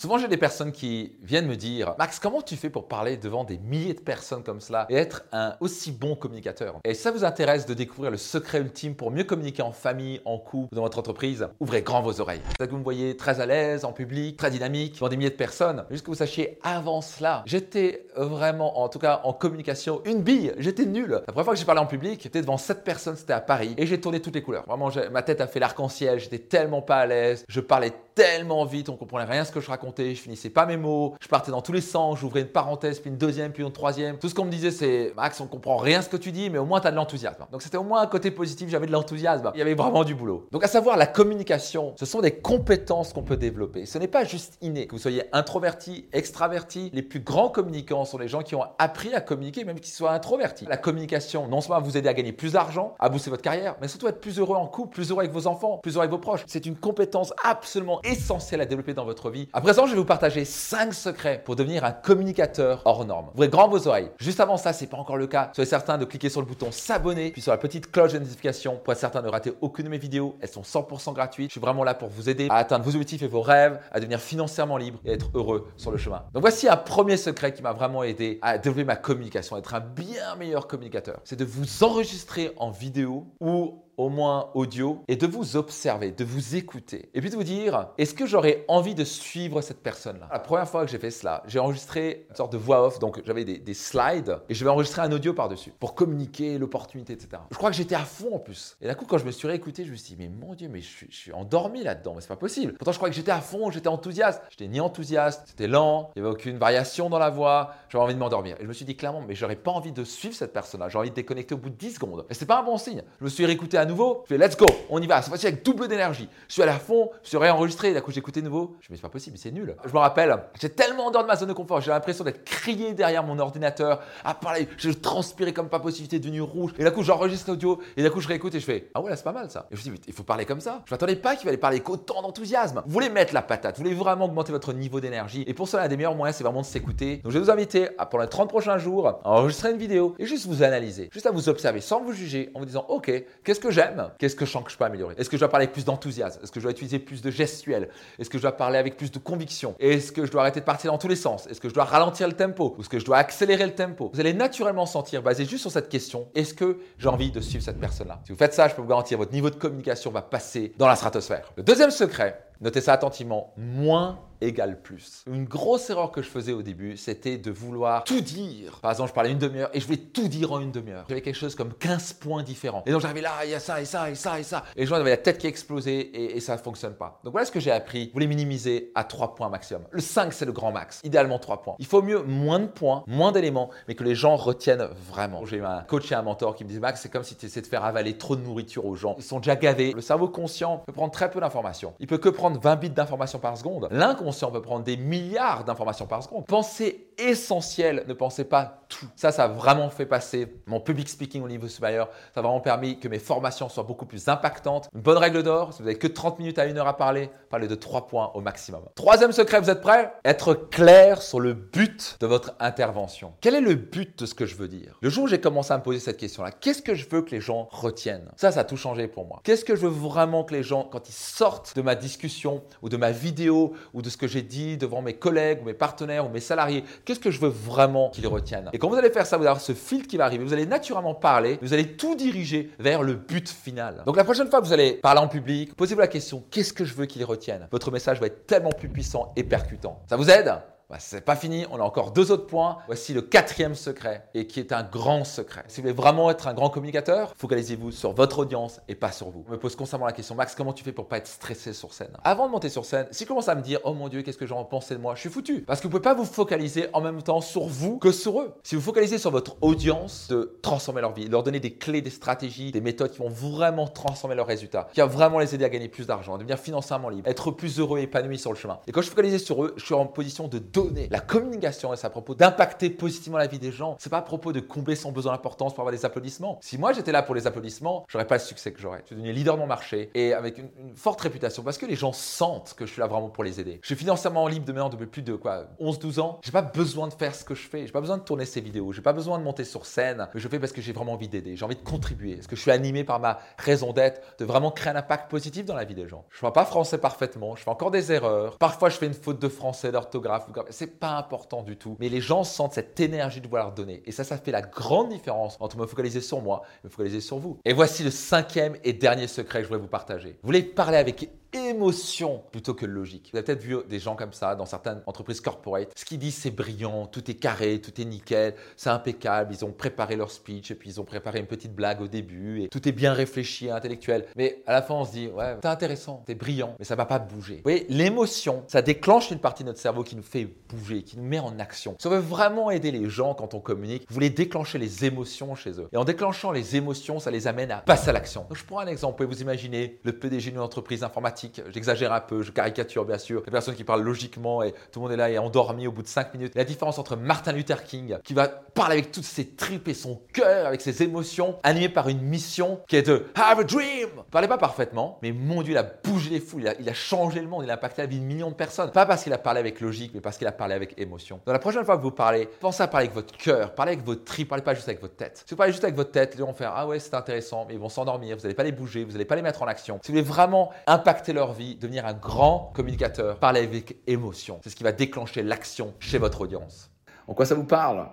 Souvent, j'ai des personnes qui viennent me dire « Max, comment tu fais pour parler devant des milliers de personnes comme cela et être un aussi bon communicateur ?» Et si ça vous intéresse de découvrir le secret ultime pour mieux communiquer en famille, en couple, dans votre entreprise, ouvrez grand vos oreilles. C'est que vous me voyez très à l'aise, en public, très dynamique, devant des milliers de personnes. Juste que vous sachiez, avant cela, j'étais vraiment, en tout cas en communication, une bille. J'étais nul. La première fois que j'ai parlé en public, j'étais devant 7 personnes, c'était à Paris et j'ai tourné toutes les couleurs. Vraiment, ma tête a fait l'arc-en-ciel, j'étais tellement pas à l'aise, je parlais tellement vite, on comprenait rien à ce que je racontais. Je finissais pas mes mots, je partais dans tous les sens, j'ouvrais une parenthèse, puis une deuxième, puis une troisième. Tout ce qu'on me disait, c'est « Max, on comprend rien ce que tu dis, mais au moins tu as de l'enthousiasme. » Donc c'était au moins un côté positif, j'avais de l'enthousiasme. Il y avait vraiment du boulot. Donc à savoir, la communication, ce sont des compétences qu'on peut développer. Ce n'est pas juste inné. Que vous soyez introverti, extraverti, les plus grands communicants sont les gens qui ont appris à communiquer, même qu'ils soient introvertis. La communication, non seulement vous aider à gagner plus d'argent, à booster votre carrière, mais surtout être plus heureux en couple, plus heureux avec vos enfants, plus heureux avec vos proches. C'est une compétence absolument essentielle à développer dans votre vie. À présent, je vais vous partager 5 secrets pour devenir un communicateur hors norme. Ouvrez grand vos oreilles. Juste avant ça, c'est pas encore le cas. Soyez certain de cliquer sur le bouton s'abonner, puis sur la petite cloche de notification pour être certain de rater aucune de mes vidéos. Elles sont 100% gratuites. Je suis vraiment là pour vous aider à atteindre vos objectifs et vos rêves, à devenir financièrement libre et être heureux sur le chemin. Donc voici un premier secret qui m'a vraiment aidé à développer ma communication, être un bien meilleur communicateur. C'est de vous enregistrer en vidéo ou au moins audio, et de vous observer, de vous écouter. Et puis de vous dire, est-ce que j'aurais envie de suivre cette personne-là ? La première fois que j'ai fait cela, j'ai enregistré une sorte de voix off, donc j'avais des slides, et je vais enregistrer un audio par-dessus, pour communiquer l'opportunité, etc. Je crois que j'étais à fond en plus. Et d'un coup, quand je me suis réécouté, je me suis dit, mais mon Dieu, mais je suis endormi là-dedans, mais c'est pas possible. Pourtant, je crois que j'étais à fond, j'étais enthousiaste. J'étais ni enthousiaste, c'était lent, il n'y avait aucune variation dans la voix, j'avais envie de m'endormir. Et je me suis dit clairement, mais j'aurais pas envie de suivre cette personne-là, j'ai envie de déconnecter au bout de 10 secondes. Et c'est pas un bon signe. Je me suis réécouté à nouveau, je fais let's go, on y va, cette fois-ci avec double d'énergie. Je suis allé à fond, je suis réenregistré, d'un coup j'écoutais de nouveau. Je me dis c'est pas possible, c'est nul. Je me rappelle, j'étais tellement en dehors de ma zone de confort, j'ai l'impression d'être crié derrière mon ordinateur, à parler, je transpirais comme pas possible, j'étais devenu rouge. Et d'un coup j'enregistre l'audio, et d'un coup je réécoute et je fais ah ouais là c'est pas mal ça. Et je me dis il faut parler comme ça. Je m'attendais pas qu'il fallait parler avec autant d'enthousiasme. Vous voulez mettre la patate, vous voulez vraiment augmenter votre niveau d'énergie. Et pour cela, un des meilleurs moyens c'est vraiment de s'écouter. Donc je vais vous inviter à pendant les 30 prochains jours à enregistrer une vidéo et juste vous analyser, juste à vous observer sans vous juger en vous disant ok, qu'est-ce que j'aime ? Qu'est-ce que je sens que je peux améliorer ? Est-ce que je dois parler avec plus d'enthousiasme ? Est-ce que je dois utiliser plus de gestuels ? Est-ce que je dois parler avec plus de conviction ? Est-ce que je dois arrêter de partir dans tous les sens ? Est-ce que je dois ralentir le tempo ? Ou est-ce que je dois accélérer le tempo ? Vous allez naturellement sentir, basé juste sur cette question, est-ce que j'ai envie de suivre cette personne-là ? Si vous faites ça, je peux vous garantir, votre niveau de communication va passer dans la stratosphère. Le deuxième secret, notez ça attentivement, moins égale plus. Une grosse erreur que je faisais au début, c'était de vouloir tout dire. Par exemple, je parlais une demi-heure et je voulais tout dire en une demi-heure. J'avais quelque chose comme 15 points différents. Et donc j'arrivais là, il y a ça et ça et ça et ça. Et les gens avaient la tête qui explosait et ça ne fonctionne pas. Donc voilà ce que j'ai appris. Vous les minimisez à 3 points maximum. Le 5, c'est le grand max. Idéalement 3 points. Il faut mieux moins de points, moins d'éléments, mais que les gens retiennent vraiment. J'ai un coach et un mentor qui me disent Max, c'est comme si tu essaies de faire avaler trop de nourriture aux gens. Ils sont déjà gavés. Le cerveau conscient peut prendre très peu d'informations. Il peut que prendre 20 bits d'informations par seconde. On peut prendre des milliards d'informations par seconde. Pensez essentiel, ne pensez pas tout. Ça a vraiment fait passer mon public speaking au niveau supérieur. Ça a vraiment permis que mes formations soient beaucoup plus impactantes. Une bonne règle d'or, si vous n'avez que 30 minutes à 1 heure à parler, parlez de 3 points au maximum. Troisième secret, vous êtes prêts ? Être clair sur le but de votre intervention. Quel est le but de ce que je veux dire ? Le jour où j'ai commencé à me poser cette question-là, qu'est-ce que je veux que les gens retiennent ? Ça a tout changé pour moi. Qu'est-ce que je veux vraiment que les gens, quand ils sortent de ma discussion ou de ma vidéo ou de ce que j'ai dit devant mes collègues, ou mes partenaires, ou mes salariés, qu'est-ce que je veux vraiment qu'ils retiennent ? Et quand vous allez faire ça, vous allez avoir ce filtre qui va arriver, vous allez naturellement parler, vous allez tout diriger vers le but final. Donc la prochaine fois que vous allez parler en public, posez-vous la question, qu'est-ce que je veux qu'ils retiennent ? Votre message va être tellement plus puissant et percutant. Ça vous aide ? Bah, c'est pas fini, on a encore 2 autres points. Voici le 4e secret et qui est un grand secret. Si vous voulez vraiment être un grand communicateur, focalisez-vous sur votre audience et pas sur vous. On me pose constamment la question, Max, comment tu fais pour pas être stressé sur scène ? Avant de monter sur scène, si je commence à me dire, oh mon Dieu, qu'est-ce que j'en pensais de moi ? Je suis foutu. Parce que vous pouvez pas vous focaliser en même temps sur vous que sur eux. Si vous focalisez sur votre audience, de transformer leur vie, leur donner des clés, des stratégies, des méthodes qui vont vraiment transformer leurs résultats, qui va vraiment les aider à gagner plus d'argent, à devenir financièrement libre, être plus heureux et épanoui sur le chemin. Et quand je focalisais sur eux, je suis en position de donner. La communication, c'est à propos d'impacter positivement la vie des gens. C'est pas à propos de combler son besoin d'importance pour avoir des applaudissements. Si moi j'étais là pour les applaudissements, j'aurais pas le succès que j'aurais. Je suis devenu leader de mon marché et avec une forte réputation parce que les gens sentent que je suis là vraiment pour les aider. Je suis financièrement libre de maintenant depuis plus de 11-12 ans. J'ai pas besoin de faire ce que je fais. J'ai pas besoin de tourner ces vidéos. J'ai pas besoin de monter sur scène. Je fais parce que j'ai vraiment envie d'aider. J'ai envie de contribuer. Parce que je suis animé par ma raison d'être, de vraiment créer un impact positif dans la vie des gens. Je parle pas français parfaitement. Je fais encore des erreurs. Parfois, je fais une faute de français, d'orthographe. C'est pas important du tout. Mais les gens sentent cette énergie de vouloir donner. Et ça fait la grande différence entre me focaliser sur moi et me focaliser sur vous. Et voici le 5e et dernier secret que je voulais vous partager. Vous voulez parler avec émotion plutôt que logique. Vous avez peut-être vu des gens comme ça dans certaines entreprises corporate. Ce qu'ils disent, c'est brillant, tout est carré, tout est nickel, c'est impeccable. Ils ont préparé leur speech et puis ils ont préparé une petite blague au début et tout est bien réfléchi, intellectuel. Mais à la fin, on se dit, ouais, t'es intéressant, t'es brillant, mais ça va pas bouger. Vous voyez, l'émotion, ça déclenche une partie de notre cerveau qui nous fait bouger, qui nous met en action. Si on veut vraiment aider les gens quand on communique, vous voulez déclencher les émotions chez eux. Et en déclenchant les émotions, ça les amène à passer à l'action. Donc, je prends un exemple. Vous pouvez vous imaginer le PDG d'une entreprise informatique. J'exagère un peu, je caricature bien sûr. Les personnes qui parlent logiquement et tout le monde est là et endormi au bout de 5 minutes. La différence entre Martin Luther King qui va parler avec toutes ses tripes et son cœur, avec ses émotions, animé par une mission qui est de Have a Dream. Il parlait pas parfaitement, mais mon Dieu, il a bougé les foules, il a changé le monde, il a impacté la vie de millions de personnes. Pas parce qu'il a parlé avec logique, mais parce qu'il a parlé avec émotion. Donc la prochaine fois que vous parlez, pensez à parler avec votre cœur, parlez avec votre tripes, parlez pas juste avec votre tête. Si vous parlez juste avec votre tête, les gens vont faire ah ouais, c'est intéressant, mais ils vont s'endormir, vous n'allez pas les bouger, vous n'allez pas les mettre en action. Si vous voulez vraiment impacter leur vie, devenir un grand communicateur, parler avec émotion. C'est ce qui va déclencher l'action chez votre audience. En quoi ça vous parle?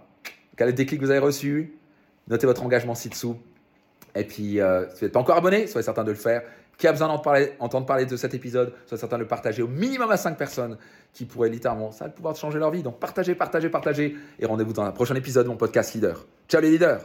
Quel est le déclic que vous avez reçu? Notez votre engagement ci-dessous. Et puis, si vous n'êtes pas encore abonné, soyez certain de le faire. Qui a besoin d'entendre parler de cet épisode, soyez certain de le partager au minimum à 5 personnes qui pourraient littéralement, ça va pouvoir changer leur vie. Donc, partagez et rendez-vous dans un prochain épisode de mon podcast Leader. Ciao les leaders!